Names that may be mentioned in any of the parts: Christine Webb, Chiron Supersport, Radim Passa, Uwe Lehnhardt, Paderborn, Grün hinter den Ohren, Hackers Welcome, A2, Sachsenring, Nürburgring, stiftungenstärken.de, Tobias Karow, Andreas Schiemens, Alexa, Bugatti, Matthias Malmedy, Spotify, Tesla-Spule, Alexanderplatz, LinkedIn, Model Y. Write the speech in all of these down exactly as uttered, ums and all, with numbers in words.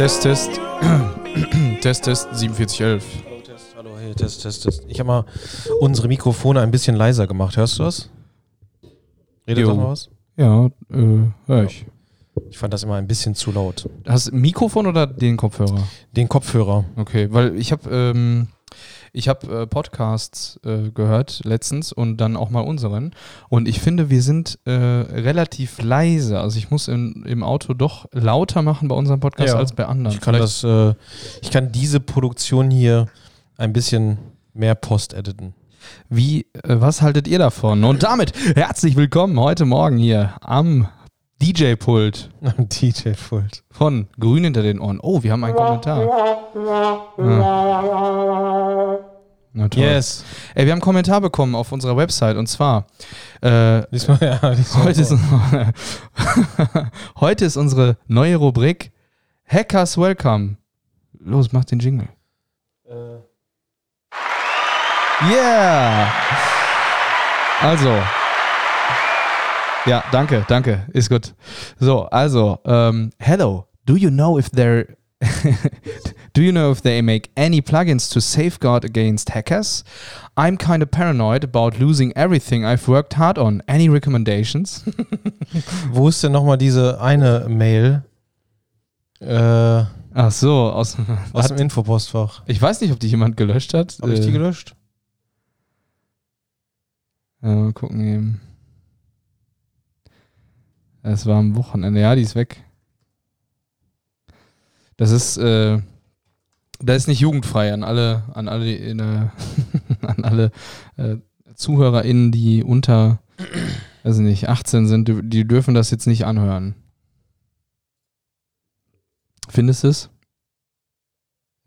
Test, Test. Test, Test vier sieben eins eins. Hallo, Test, hallo, hey, Test, Test, Test. Ich habe mal unsere Mikrofone ein bisschen leiser gemacht. Hörst du das? Redet doch mal was? Ja, äh, hör ich. Ich fand das immer ein bisschen zu laut. Hast du Mikrofon oder den Kopfhörer? Den Kopfhörer. Okay, weil ich habe ähm, ich hab, äh, Podcasts äh, gehört letztens und dann auch mal unseren. Und ich finde, wir sind äh, relativ leise. Also ich muss in, im Auto doch lauter machen bei unserem Podcast ja, als bei anderen. Ich kann, das, äh, ich kann diese Produktion hier ein bisschen mehr post-editen. Wie, äh, was haltet ihr davon? Und damit herzlich willkommen heute Morgen hier am D J-Pult. Am D J-Pult. Von Grün hinter den Ohren. Oh, wir haben einen Kommentar. Ja. Na toll. Yes. Ey, wir haben einen Kommentar bekommen auf unserer Website und zwar äh, diesmal, ja, diesmal heute, ist, heute ist unsere neue Rubrik Hackers Welcome. Los, mach den Jingle. Äh. Yeah. Also. Ja, danke, danke, ist gut. So, also, um, hello, do you know if there, do you know if they make any plugins to safeguard against hackers? I'm kind of paranoid about losing everything I've worked hard on. Any recommendations? Wo ist denn nochmal diese eine Mail? Äh, Ach so, aus, aus hat, dem Infopostfach. Ich weiß nicht, ob die jemand gelöscht hat. Habe äh, ich die gelöscht? Ja, mal gucken eben. Es war am Wochenende. Ja, die ist weg. Das ist, äh, das ist nicht jugendfrei an alle, an alle, in, äh, an alle äh, ZuhörerInnen, die unter, weiß nicht, achtzehn sind, die, die dürfen das jetzt nicht anhören. Findest du es?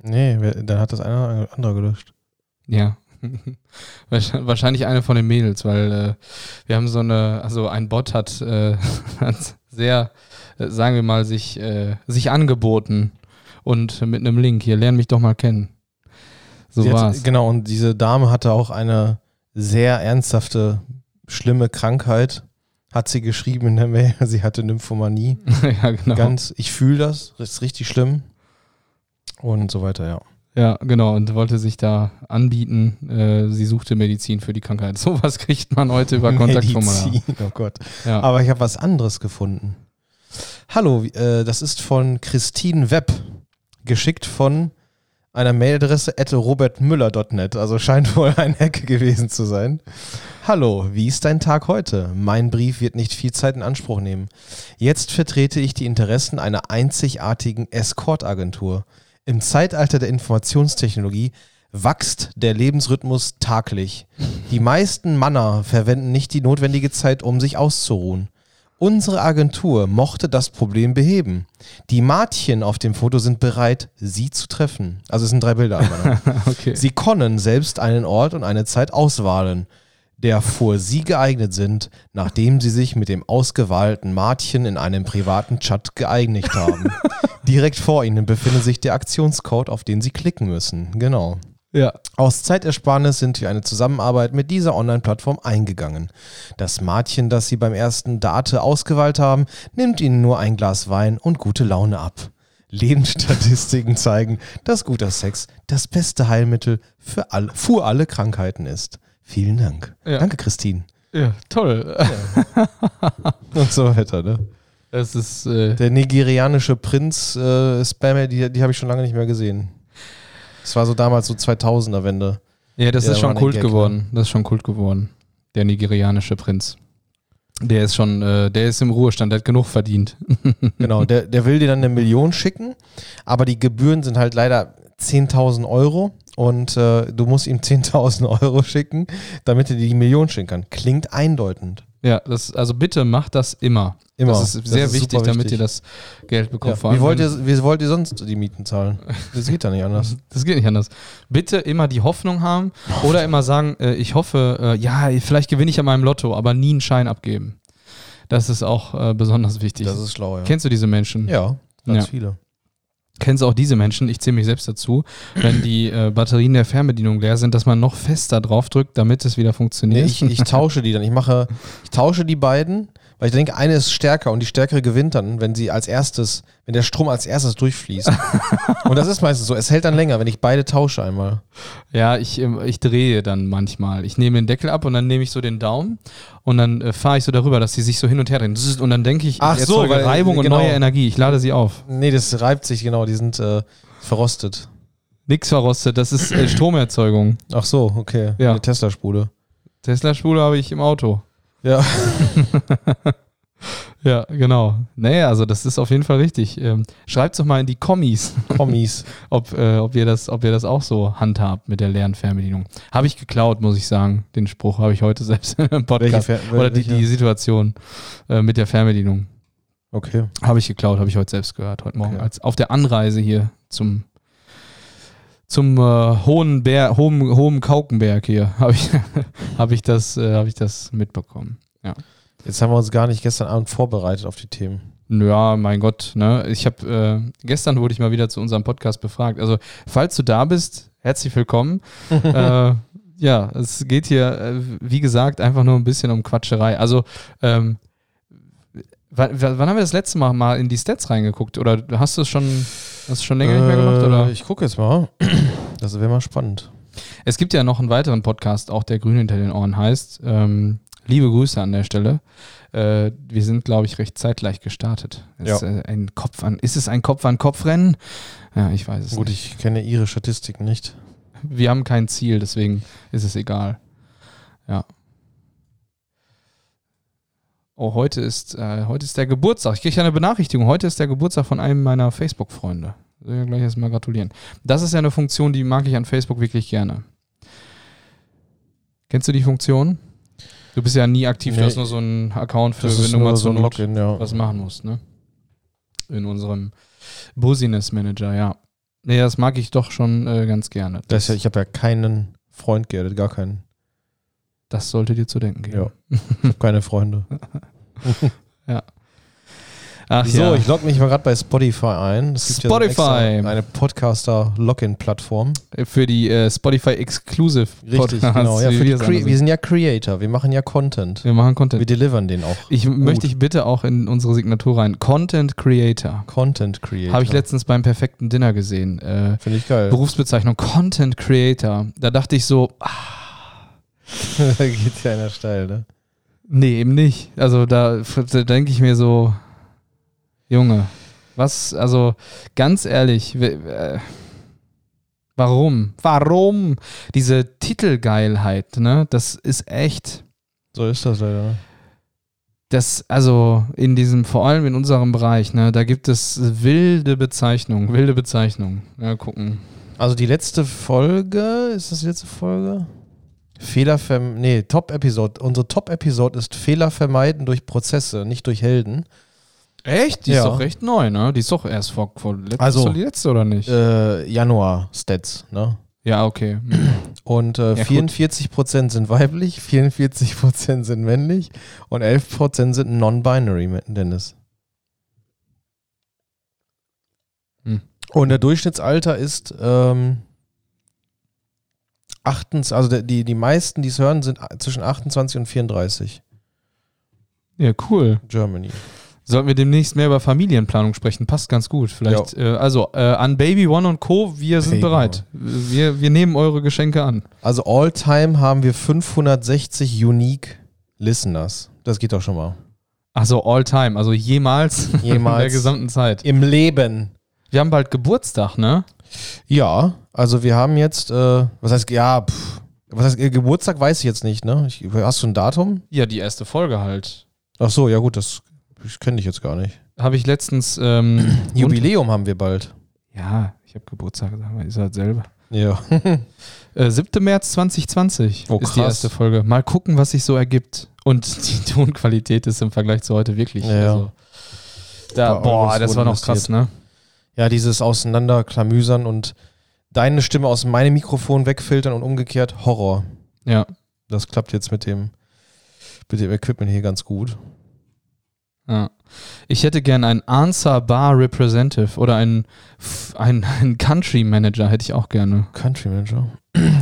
Nee, dann hat das eine oder andere gelöscht. Ja. Wahrscheinlich eine von den Mädels, weil äh, wir haben so eine, also ein Bot hat, äh, hat sehr, äh, sagen wir mal, sich, äh, sich angeboten und mit einem Link, hier, lern mich doch mal kennen. So war's. Genau, und diese Dame hatte auch eine sehr ernsthafte, schlimme Krankheit, hat sie geschrieben in der Mail, sie hatte Nymphomanie. Ja, genau. Ganz, ich fühle das, ist richtig schlimm und so weiter, ja. Ja, genau, und wollte sich da anbieten. Äh, sie suchte Medizin für die Krankheit. Sowas kriegt man heute über Kontaktformular. Medizin, oh Gott. Ja. Aber ich habe was anderes gefunden. Hallo, äh, das ist von Christine Webb, geschickt von einer Mailadresse at robert müller dot net. Also scheint wohl ein Hack gewesen zu sein. Hallo, wie ist dein Tag heute? Mein Brief wird nicht viel Zeit in Anspruch nehmen. Jetzt vertrete ich die Interessen einer einzigartigen Escort-Agentur. Im Zeitalter der Informationstechnologie wächst der Lebensrhythmus taglich. Die meisten Männer verwenden nicht die notwendige Zeit, um sich auszuruhen. Unsere Agentur mochte das Problem beheben. Die Mädchen auf dem Foto sind bereit, sie zu treffen. Also es sind drei Bilder. Okay. Sie können selbst einen Ort und eine Zeit auswählen, der für sie geeignet sind, nachdem sie sich mit dem ausgewählten Mädchen in einem privaten Chat geeinigt haben. Direkt vor ihnen befindet sich der Aktionscode, auf den sie klicken müssen. Genau. Ja. Aus Zeitersparnis sind wir eine Zusammenarbeit mit dieser Online-Plattform eingegangen. Das Mädchen, das sie beim ersten Date ausgewählt haben, nimmt ihnen nur ein Glas Wein und gute Laune ab. Lebensstatistiken zeigen, dass guter Sex das beste Heilmittel für alle, für alle Krankheiten ist. Vielen Dank. Ja. Danke, Christine. Ja, toll. Ja. Und so weiter, ne? Das ist, äh der nigerianische Prinz äh, Spammer, die, die habe ich schon lange nicht mehr gesehen. Das war so damals so zweitausender-Wende. Ja, das ist schon Kult geworden. Das ist schon Kult geworden. Der nigerianische Prinz. Der ist schon, äh, der ist im Ruhestand, der hat genug verdient. Genau, der, der will dir dann eine Million schicken, aber die Gebühren sind halt leider zehntausend Euro. Und äh, du musst ihm zehntausend Euro schicken, damit er dir die Million schicken kann. Klingt eindeutend. Ja, das, also bitte macht das immer. Immer. Das ist sehr das ist wichtig, damit wichtig. Ihr das Geld bekommt. Ja. Wie, wollt ihr, wie wollt ihr sonst die Mieten zahlen? Das geht ja nicht anders. Das geht nicht anders. Bitte immer die Hoffnung haben oder immer sagen, äh, ich hoffe, äh, ja, vielleicht gewinne ich an meinem Lotto, aber nie einen Schein abgeben. Das ist auch äh, besonders wichtig. Das ist schlau, ja. Kennst du diese Menschen? Ja, ganz ja. viele. Kennst auch diese Menschen, ich zähle mich selbst dazu, wenn die äh, Batterien der Fernbedienung leer sind, dass man noch fester drauf drückt, damit es wieder funktioniert. Nee, ich, ich tausche die dann. Ich mache, ich tausche die beiden, Weil ich denke, eine ist stärker und die stärkere gewinnt dann, wenn sie als erstes, wenn der Strom als erstes durchfließt. Und das ist meistens so, es hält dann länger, wenn ich beide tausche einmal. Ja, ich, ich drehe dann manchmal. Ich nehme den Deckel ab und dann nehme ich so den Daumen und dann äh, fahre ich so darüber, dass sie sich so hin und her drehen. Und dann denke ich, Ach ich erzeuge so, weil, Reibung genau. und neue Energie. Ich lade sie auf. Nee, das reibt sich, genau. Die sind äh, verrostet. Nix verrostet, das ist äh, Stromerzeugung. Ach so, okay. Ja. Eine Tesla-Spule. Tesla-Spule habe ich im Auto. Ja. Ja, genau. Naja, also das ist auf jeden Fall richtig. Ähm, schreibt's doch mal in die Kommis. Kommis. ob, äh, ob, ihr das, ob ihr das auch so handhabt mit der leeren Fernbedienung. Habe ich geklaut, muss ich sagen. Den Spruch habe ich heute selbst im Podcast. Welche Fer- Oder die, die Situation äh, mit der Fernbedienung. Okay. Habe ich geklaut, habe ich heute selbst gehört, heute Morgen. Okay. Als, auf der Anreise hier zum Zum äh, hohen, Bär, hohen, hohen Kaukenberg hier habe ich, hab ich, äh, hab ich das mitbekommen. Ja. Jetzt haben wir uns gar nicht gestern Abend vorbereitet auf die Themen. Ja, mein Gott. Ne? Ich hab, äh, gestern wurde ich mal wieder zu unserem Podcast befragt. Also, falls du da bist, herzlich willkommen. äh, ja, es geht hier, äh, wie gesagt, einfach nur ein bisschen um Quatscherei. Also, ähm, w- w- wann haben wir das letzte Mal mal in die Stats reingeguckt? Oder hast du es schon... Hast du schon länger äh, nicht mehr gemacht, oder? Ich gucke jetzt mal. Das wäre mal spannend. Es gibt ja noch einen weiteren Podcast, auch der Grün hinter den Ohren heißt. Ähm, liebe Grüße an der Stelle. Äh, wir sind, glaube ich, recht zeitgleich gestartet. Ja. Ist, äh, ein Kopf an, ist es ein Kopf-an-Kopf-Rennen? Ja, ich weiß es Gut, nicht. Gut, ich kenne Ihre Statistiken nicht. Wir haben kein Ziel, deswegen ist es egal. Ja. Oh, heute ist, äh, heute ist der Geburtstag. Ich kriege ja eine Benachrichtigung. Heute ist der Geburtstag von einem meiner Facebook-Freunde. Soll ich ja gleich erstmal gratulieren. Das ist ja eine Funktion, die mag ich an Facebook wirklich gerne. Kennst du die Funktion? Du bist ja nie aktiv. Nee. Du hast nur so einen Account für, wenn du mal so ein Login, ja. was machen musst, ne? In unserem Business Manager, ja. Nee, das mag ich doch schon äh, ganz gerne. Das, das, ich habe ja keinen Freund geerdet, gar keinen. Das sollte dir zu denken geben. Ja. Ich habe keine Freunde. Ja. Ach so, ja. Ich logge mich mal gerade bei Spotify ein. Es gibt Spotify. Ja so eine, eine Podcaster-Login-Plattform. Für die äh, Spotify-Exclusive. Richtig, genau. Ja, für die Cre- wir sind ja Creator, wir machen ja Content. Wir machen Content. Wir delivern den auch. Ich Gut. möchte ich bitte auch in unsere Signatur rein. Content Creator. Content Creator. Habe ich letztens beim perfekten Dinner gesehen. Äh, Finde ich geil. Berufsbezeichnung Content Creator. Da dachte ich so, ah, da geht ja einer steil, ne? Nee, eben nicht. Also da, da denke ich mir so, Junge, was, also ganz ehrlich, w- äh, warum? Warum? Diese Titelgeilheit, ne? Das ist echt. So ist das leider, ne? Das, also in diesem, vor allem in unserem Bereich, ne? Da gibt es wilde Bezeichnungen, wilde Bezeichnungen. Ja, gucken. Also die letzte Folge, ist das die letzte Folge? Fehler vermeiden, nee, Top-Episode. Unsere Top-Episode ist Fehler vermeiden durch Prozesse, nicht durch Helden. Echt? Die ja. ist doch recht neu, ne? Die ist doch erst vor, vor letztes, also, die letzte, oder nicht? Äh, Januar-Stats, ne? Ja, okay. Und äh, ja, vierundvierzig Prozent sind weiblich, vierundvierzig Prozent sind männlich und elf Prozent sind non-binary, Dennis. Hm. Und der Durchschnittsalter ist, ähm, Achtens, also die, die meisten, die es hören, sind zwischen achtundzwanzig und vierunddreißig. Ja, cool. Germany. Sollten wir demnächst mehr über Familienplanung sprechen? Passt ganz gut. Vielleicht. Äh, also äh, an Baby One und Co. Wir sind Baby bereit. Wir, wir nehmen eure Geschenke an. Also all time haben wir fünfhundertsechzig unique Listeners. Das geht doch schon mal. Also all time, also jemals, jemals in der gesamten Zeit. Im Leben. Wir haben bald Geburtstag, ne? Ja, also wir haben jetzt, äh, was heißt, ja, pff, was heißt, Geburtstag weiß ich jetzt nicht, ne? Ich, hast du ein Datum? Ja, die erste Folge halt. Ach so, ja gut, das kenne ich jetzt gar nicht. Habe ich letztens, ähm, Jubiläum haben wir bald. Ja, ich habe Geburtstag, sag mal, ist halt selber. Ja. äh, siebter März zweitausendzwanzig oh, ist die erste Folge. Mal gucken, was sich so ergibt. Und die Tonqualität ist im Vergleich zu heute wirklich. Ja, also, da, boah, das war noch krass, ne? Ja, dieses Auseinanderklamüsern und deine Stimme aus meinem Mikrofon wegfiltern und umgekehrt, Horror. Ja. Das klappt jetzt mit dem, mit dem Equipment hier ganz gut. Ja. Ich hätte gern einen Answer Bar Representative oder einen, einen, einen Country Manager hätte ich auch gerne. Country Manager?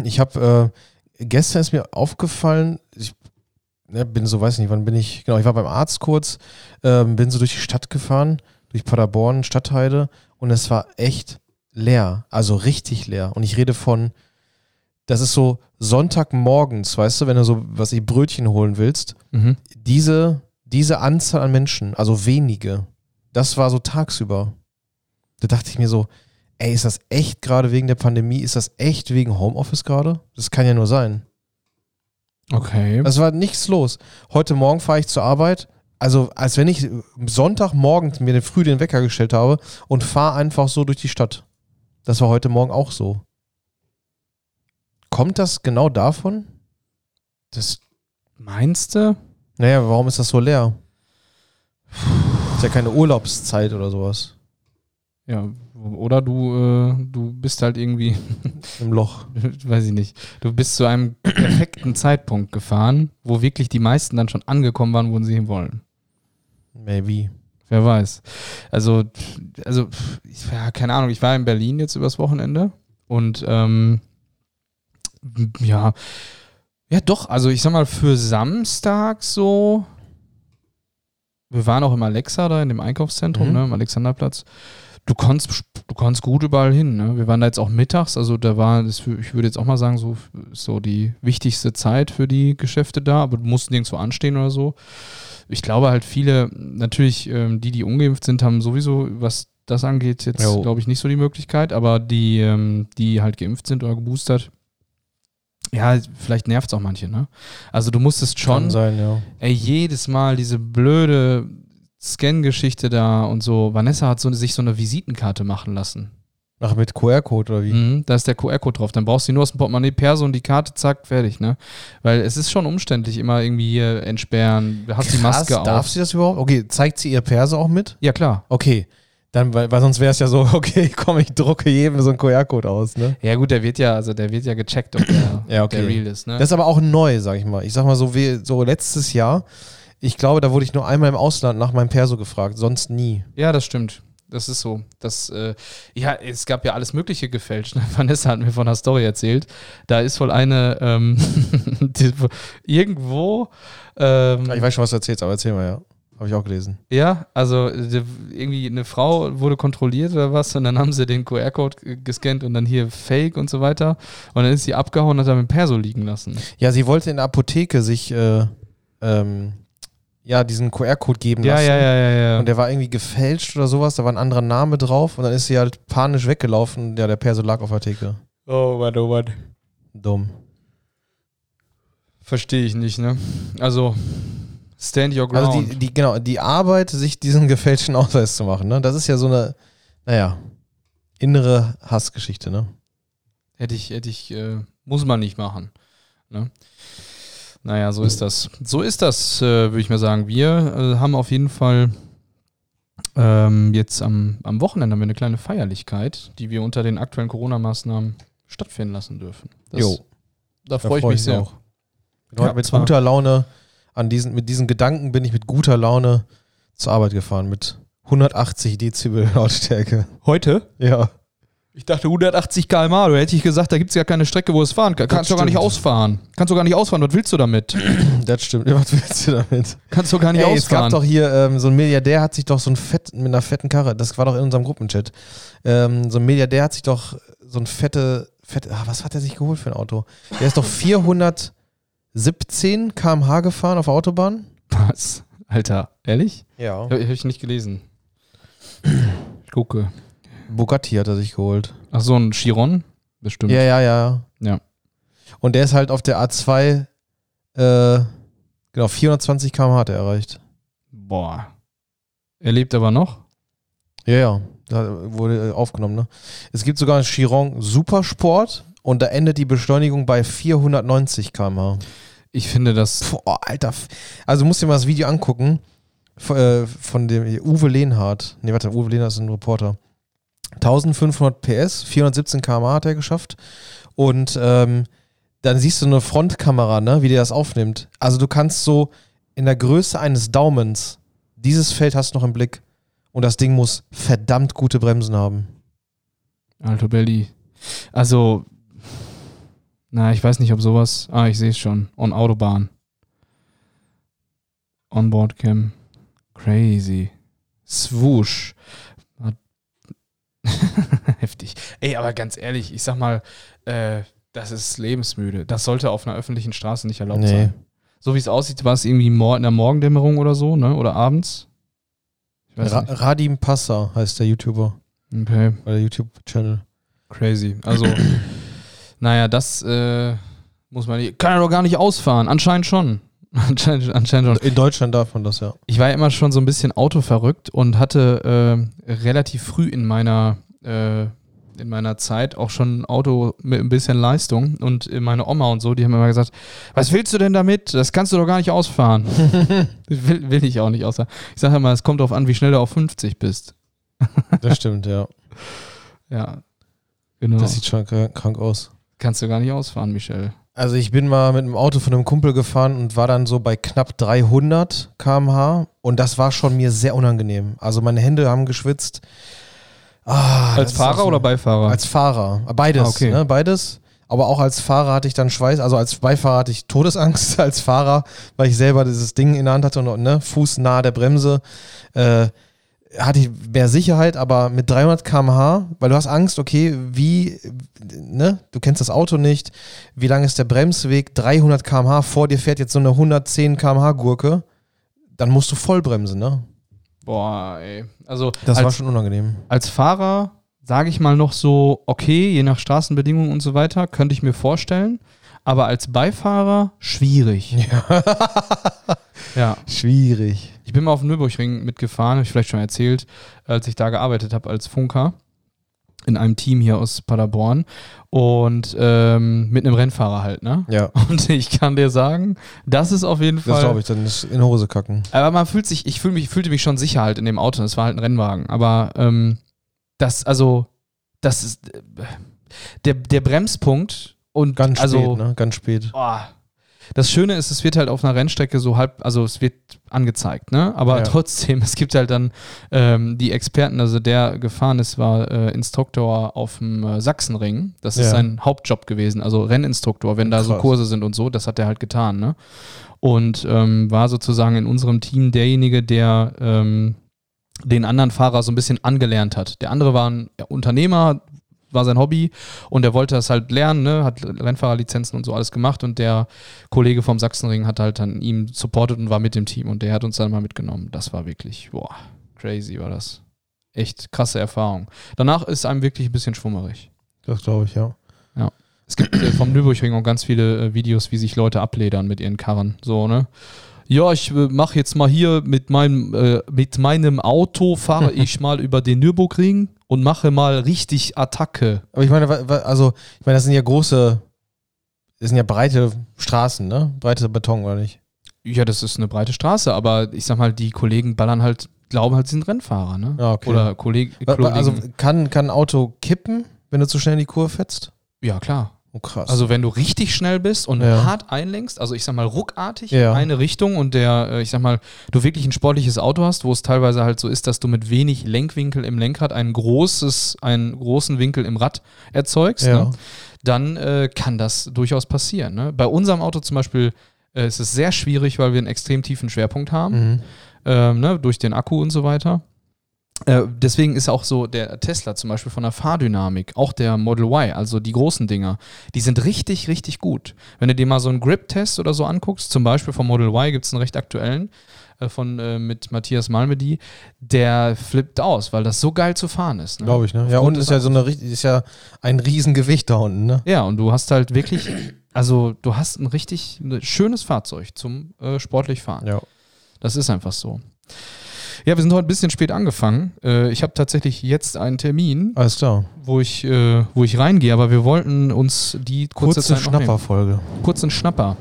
Ich habe, äh, gestern ist mir aufgefallen, ich ne, bin so, weiß nicht, wann bin ich, genau, ich war beim Arzt kurz, ähm, bin so durch die Stadt gefahren, durch Paderborn, Stadtteile, und es war echt leer, also richtig leer. Und ich rede von, das ist so Sonntagmorgens, weißt du, wenn du so, was ich, Brötchen holen willst, mhm. diese, diese Anzahl an Menschen, also wenige, das war so tagsüber. Da dachte ich mir so, ey, ist das echt gerade wegen der Pandemie? Ist das echt wegen Homeoffice gerade? Das kann ja nur sein. Okay. Das war nichts los. Heute Morgen fahre ich zur Arbeit, also als wenn ich Sonntagmorgen mir den früh den Wecker gestellt habe und fahre einfach so durch die Stadt. Das war heute Morgen auch so. Kommt das genau davon? Das meinst du? Naja, warum ist das so leer? Ist ja keine Urlaubszeit oder sowas. Ja, oder du, äh, du bist halt irgendwie im Loch. Weiß ich nicht. Du bist zu einem perfekten Zeitpunkt gefahren, wo wirklich die meisten dann schon angekommen waren, wo sie hin wollen. Maybe. Wer weiß. Also, also ich, ja, keine Ahnung, ich war in Berlin jetzt übers Wochenende und ähm, ja, ja doch, also ich sag mal, für Samstag so, wir waren auch im Alexa da in dem Einkaufszentrum, mhm. ne, im Alexanderplatz. Du konntest, du konntest gut überall hin. Ne? Wir waren da jetzt auch mittags, also da war, das, ich würde jetzt auch mal sagen, so, so die wichtigste Zeit für die Geschäfte da, aber du musst nirgendwo anstehen oder so. Ich glaube halt viele, natürlich ähm, die, die ungeimpft sind, haben sowieso, was das angeht, jetzt glaube ich nicht so die Möglichkeit, aber die, ähm, die halt geimpft sind oder geboostert, ja, vielleicht nervt es auch manche. Ne? Also du musstest schon, kann sein, ja. ey, jedes Mal diese blöde Scan-Geschichte da und so. Vanessa hat so, sich so eine Visitenkarte machen lassen. Ach, mit Q R-Code oder wie? Mhm, da ist der Q R-Code drauf. Dann brauchst du nur aus dem Portemonnaie, Perso und die Karte, zack, fertig, ne? Weil es ist schon umständlich, immer irgendwie hier entsperren. Du hast Krass, die Maske auf. Darf sie das überhaupt? Okay, zeigt sie ihr Perso auch mit? Ja, klar. Okay. Dann, weil, weil sonst wäre es ja so, okay, komm, ich drucke jedem so einen Q R-Code aus, ne? Ja gut, der wird ja, also der wird ja gecheckt, ob der, ja, okay. der real ist, ne? Das ist aber auch neu, sag ich mal. Ich sag mal so, wie, so letztes Jahr, ich glaube, da wurde ich nur einmal im Ausland nach meinem Perso gefragt, sonst nie. Ja, das stimmt. Das ist so. Das, äh, ja, es gab ja alles Mögliche gefälscht. Vanessa hat mir von der Story erzählt. Da ist wohl eine ähm, die, irgendwo. Ähm, ich weiß schon, was du erzählst, aber erzähl mal, ja. Habe ich auch gelesen. Ja, also die, irgendwie eine Frau wurde kontrolliert oder was und dann haben sie den Q R-Code gescannt und dann hier Fake und so weiter. Und dann ist sie abgehauen und hat damit Perso liegen lassen. Ja, sie wollte in der Apotheke sich äh, ähm, ja, diesen Q R-Code geben ja, lassen. Ja, ja, ja, ja. Und der war irgendwie gefälscht oder sowas, da war ein anderer Name drauf und dann ist sie halt panisch weggelaufen. Ja, der Perso lag auf der Theke. Oh Mann, oh Mann. Dumm. Verstehe ich nicht, ne? Also, stand your ground. Also, die, die, genau, die Arbeit, sich diesen gefälschten Ausweis zu machen, ne? Das ist ja so eine, naja, innere Hassgeschichte, ne? Hätte ich, hätte ich, äh, muss man nicht machen, ne? Naja, so ist das. So ist das, äh, würde ich mal sagen. Wir äh, haben auf jeden Fall ähm, jetzt am, am Wochenende haben wir eine kleine Feierlichkeit, die wir unter den aktuellen Corona-Maßnahmen stattfinden lassen dürfen. Das, jo. Da freue ich freu mich sehr. Auch. Ja, mit guter Laune, an diesen, mit diesen Gedanken bin ich mit guter Laune zur Arbeit gefahren, mit hundertachtzig Dezibel Lautstärke. Heute? Ja. Ich dachte hundertachtzig Kilometer pro Stunde, du hättest gesagt, da gibt es ja keine Strecke, wo es fahren kann. Kannst du gar nicht ausfahren. Kannst du gar nicht ausfahren, was willst du damit? Das stimmt, was willst du damit? Kannst du gar nicht Ey, ausfahren. Es gab doch hier, ähm, so ein Milliardär hat sich doch so ein Fett, mit einer fetten Karre, das war doch in unserem Gruppenchat, ähm, so ein Milliardär hat sich doch so ein fette, fette ah, was hat er sich geholt für ein Auto? Der ist doch vierhundertsiebzehn Kilometer pro Stunde gefahren auf der Autobahn. Was? Alter, ehrlich? Ja. Hab, hab ich nicht gelesen. Ich gucke. Bugatti hat er sich geholt. Ach so, ein Chiron? Bestimmt. Ja, ja, ja. Ja. Und der ist halt auf der A zwei, äh, genau, vierhundertzwanzig Kilometer pro Stunde hat er erreicht. Boah. Er lebt aber noch? Ja, ja. Da wurde aufgenommen, ne? Es gibt sogar einen Chiron Supersport und da endet die Beschleunigung bei vierhundertneunzig Kilometer pro Stunde. Ich finde das... Boah, Alter. Also musst dir mal das Video angucken von, äh, von dem Uwe Lehnhardt. Ne, warte, Uwe Lehnhardt ist ein Reporter. eintausendfünfhundert PS, vierhundertsiebzehn Kilometer pro Stunde hat er geschafft und ähm, dann siehst du eine Frontkamera, ne, wie der das aufnimmt. Also du kannst so in der Größe eines Daumens, dieses Feld hast du noch im Blick und das Ding muss verdammt gute Bremsen haben. Alto Belli. Also, na, ich weiß nicht, ob sowas, ah, ich sehe es schon, on Autobahn. Onboard-Cam. Crazy. Swoosh. Heftig. Ey, aber ganz ehrlich, ich sag mal, äh, das ist lebensmüde. Das sollte auf einer öffentlichen Straße nicht erlaubt nee. sein. So wie es aussieht, war es irgendwie in der Morgendämmerung oder so, ne? Oder abends? Ich weiß Ra- nicht. Radim Passa heißt der YouTuber. Okay. Bei der YouTube-Channel. Crazy. Also, naja, das äh, muss man nicht. Kann er doch gar nicht ausfahren. Anscheinend schon. Anscheinend, anscheinend schon. In Deutschland darf man das, ja. Ich war ja immer schon so ein bisschen autoverrückt und hatte äh, relativ früh in meiner, äh, in meiner Zeit auch schon ein Auto mit ein bisschen Leistung. Und meine Oma und so, die haben immer gesagt, was willst du denn damit? Das kannst du doch gar nicht ausfahren. will, will ich auch nicht ausfahren. Ich sage immer, es kommt darauf an, wie schnell du auf fünfzig bist. Das stimmt, ja. Ja, genau. Das sieht schon krank aus. Kannst du gar nicht ausfahren, Michel. Also ich bin mal mit einem Auto von einem Kumpel gefahren und war dann so bei knapp dreihundert Kilometer pro Stunde und das war schon mir sehr unangenehm. Also meine Hände haben geschwitzt. Ah, als Fahrer so, oder Beifahrer? Als Fahrer. Beides, ah, okay. ne, beides. Aber auch als Fahrer hatte ich dann Schweiß, also als Beifahrer hatte ich Todesangst als Fahrer, weil ich selber dieses Ding in der Hand hatte und ne, Fuß nahe der Bremse. Äh, hatte ich mehr Sicherheit, aber mit dreihundert Kilometer pro Stunde, weil du hast Angst, okay, wie, ne, du kennst das Auto nicht, wie lang ist der Bremsweg, dreihundert Kilometer pro Stunde, vor dir fährt jetzt so eine hundertzehn Kilometer pro Stunde Gurke, dann musst du voll bremsen, ne? Boah, ey. Also, das als, war schon unangenehm. Als Fahrer sage ich mal noch so, okay, je nach Straßenbedingungen und so weiter, könnte ich mir vorstellen, aber als Beifahrer schwierig. Ja. Ja. Schwierig. Ich bin mal auf dem Nürburgring mitgefahren, habe ich vielleicht schon erzählt, als ich da gearbeitet habe als Funker in einem Team hier aus Paderborn und ähm, mit einem Rennfahrer halt, ne? Ja. Und ich kann dir sagen, das ist auf jeden Fall... Das glaube ich, dann ist in Hose kacken. Aber man fühlt sich, ich fühl mich, fühlte mich schon sicher halt in dem Auto, das war halt ein Rennwagen, aber ähm, das, also, das ist... Äh, der, der Bremspunkt und... Ganz spät, also, ne? Ganz spät. Boah. Das Schöne ist, es wird halt auf einer Rennstrecke so halb, also es wird angezeigt, ne? Aber ja. Trotzdem, es gibt halt dann ähm, die Experten, also der gefahren ist, war äh, Instruktor auf dem äh, Sachsenring. Das ja. ist sein Hauptjob gewesen, also Renninstruktor, wenn da Krass. so Kurse sind und so, das hat er halt getan, ne? Und ähm, war sozusagen in unserem Team derjenige, der ähm, den anderen Fahrer so ein bisschen angelernt hat. Der andere war ein Unternehmer, war sein Hobby und er wollte das halt lernen, ne? Hat Rennfahrerlizenzen und so alles gemacht und der Kollege vom Sachsenring hat halt dann ihm supportet und war mit dem Team und der hat uns dann mal mitgenommen. Das war wirklich, boah, crazy war das. Echt krasse Erfahrung. Danach ist einem wirklich ein bisschen schwummerig. Das glaube ich, ja. Ja. Es gibt äh, vom Nürburgring auch ganz viele äh, Videos, wie sich Leute abledern mit ihren Karren, so, ne? Ja, ich mache jetzt mal hier mit meinem, äh, mit meinem Auto, fahre ich mal über den Nürburgring und mache mal richtig Attacke. Aber ich meine, also, ich meine, das sind ja große, das sind ja breite Straßen, ne? Breite Beton, oder nicht? Ja, das ist eine breite Straße, aber ich sag mal, die Kollegen ballern halt, glauben halt, sie sind Rennfahrer, ne? Ja, okay. Oder Kolleg- Kollegen. Also kann, kann ein Auto kippen, wenn du zu schnell in die Kurve fetzt? Ja, klar. Oh, krass. Also wenn du richtig schnell bist und ja. hart einlenkst, also ich sag mal ruckartig ja. in eine Richtung und der, ich sag mal, du wirklich ein sportliches Auto hast, wo es teilweise halt so ist, dass du mit wenig Lenkwinkel im Lenkrad ein großes, einen großen Winkel im Rad erzeugst, ja. ne? Dann äh, kann das durchaus passieren. Ne? Bei unserem Auto zum Beispiel äh, ist es sehr schwierig, weil wir einen extrem tiefen Schwerpunkt haben, mhm. ähm, ne? durch den Akku und so weiter. Äh, deswegen ist auch so der Tesla zum Beispiel von der Fahrdynamik, auch der Model Y, also die großen Dinger, die sind richtig, richtig gut. Wenn du dir mal so einen Grip-Test oder so anguckst, zum Beispiel vom Model Y gibt es einen recht aktuellen äh, von, äh, mit Matthias Malmedy, der flippt aus, weil das so geil zu fahren ist. Ne? Glaube ich, ne? Ja, und ist ja so eine ist ja ein Riesengewicht da unten, ne? Ja, und du hast halt wirklich, also du hast ein richtig ein schönes Fahrzeug zum äh, sportlich fahren. Ja. Das ist einfach so. Ja, wir sind heute ein bisschen spät angefangen. Äh, ich habe tatsächlich jetzt einen Termin, Alles klar. wo ich, äh, wo ich reingehe, aber wir wollten uns die kurze Zeit noch nehmen. Kurzen Schnapper-Folge. Kurzen Schnapper.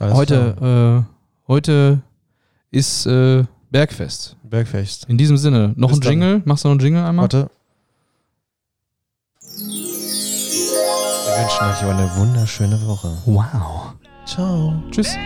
Alles heute, äh, heute ist äh, Bergfest. Bergfest. In diesem Sinne, noch Bis ein dann. Jingle. Machst du noch einen Jingle einmal? Warte. Wir wünschen euch eine wunderschöne Woche. Wow. Ciao. Tschüss.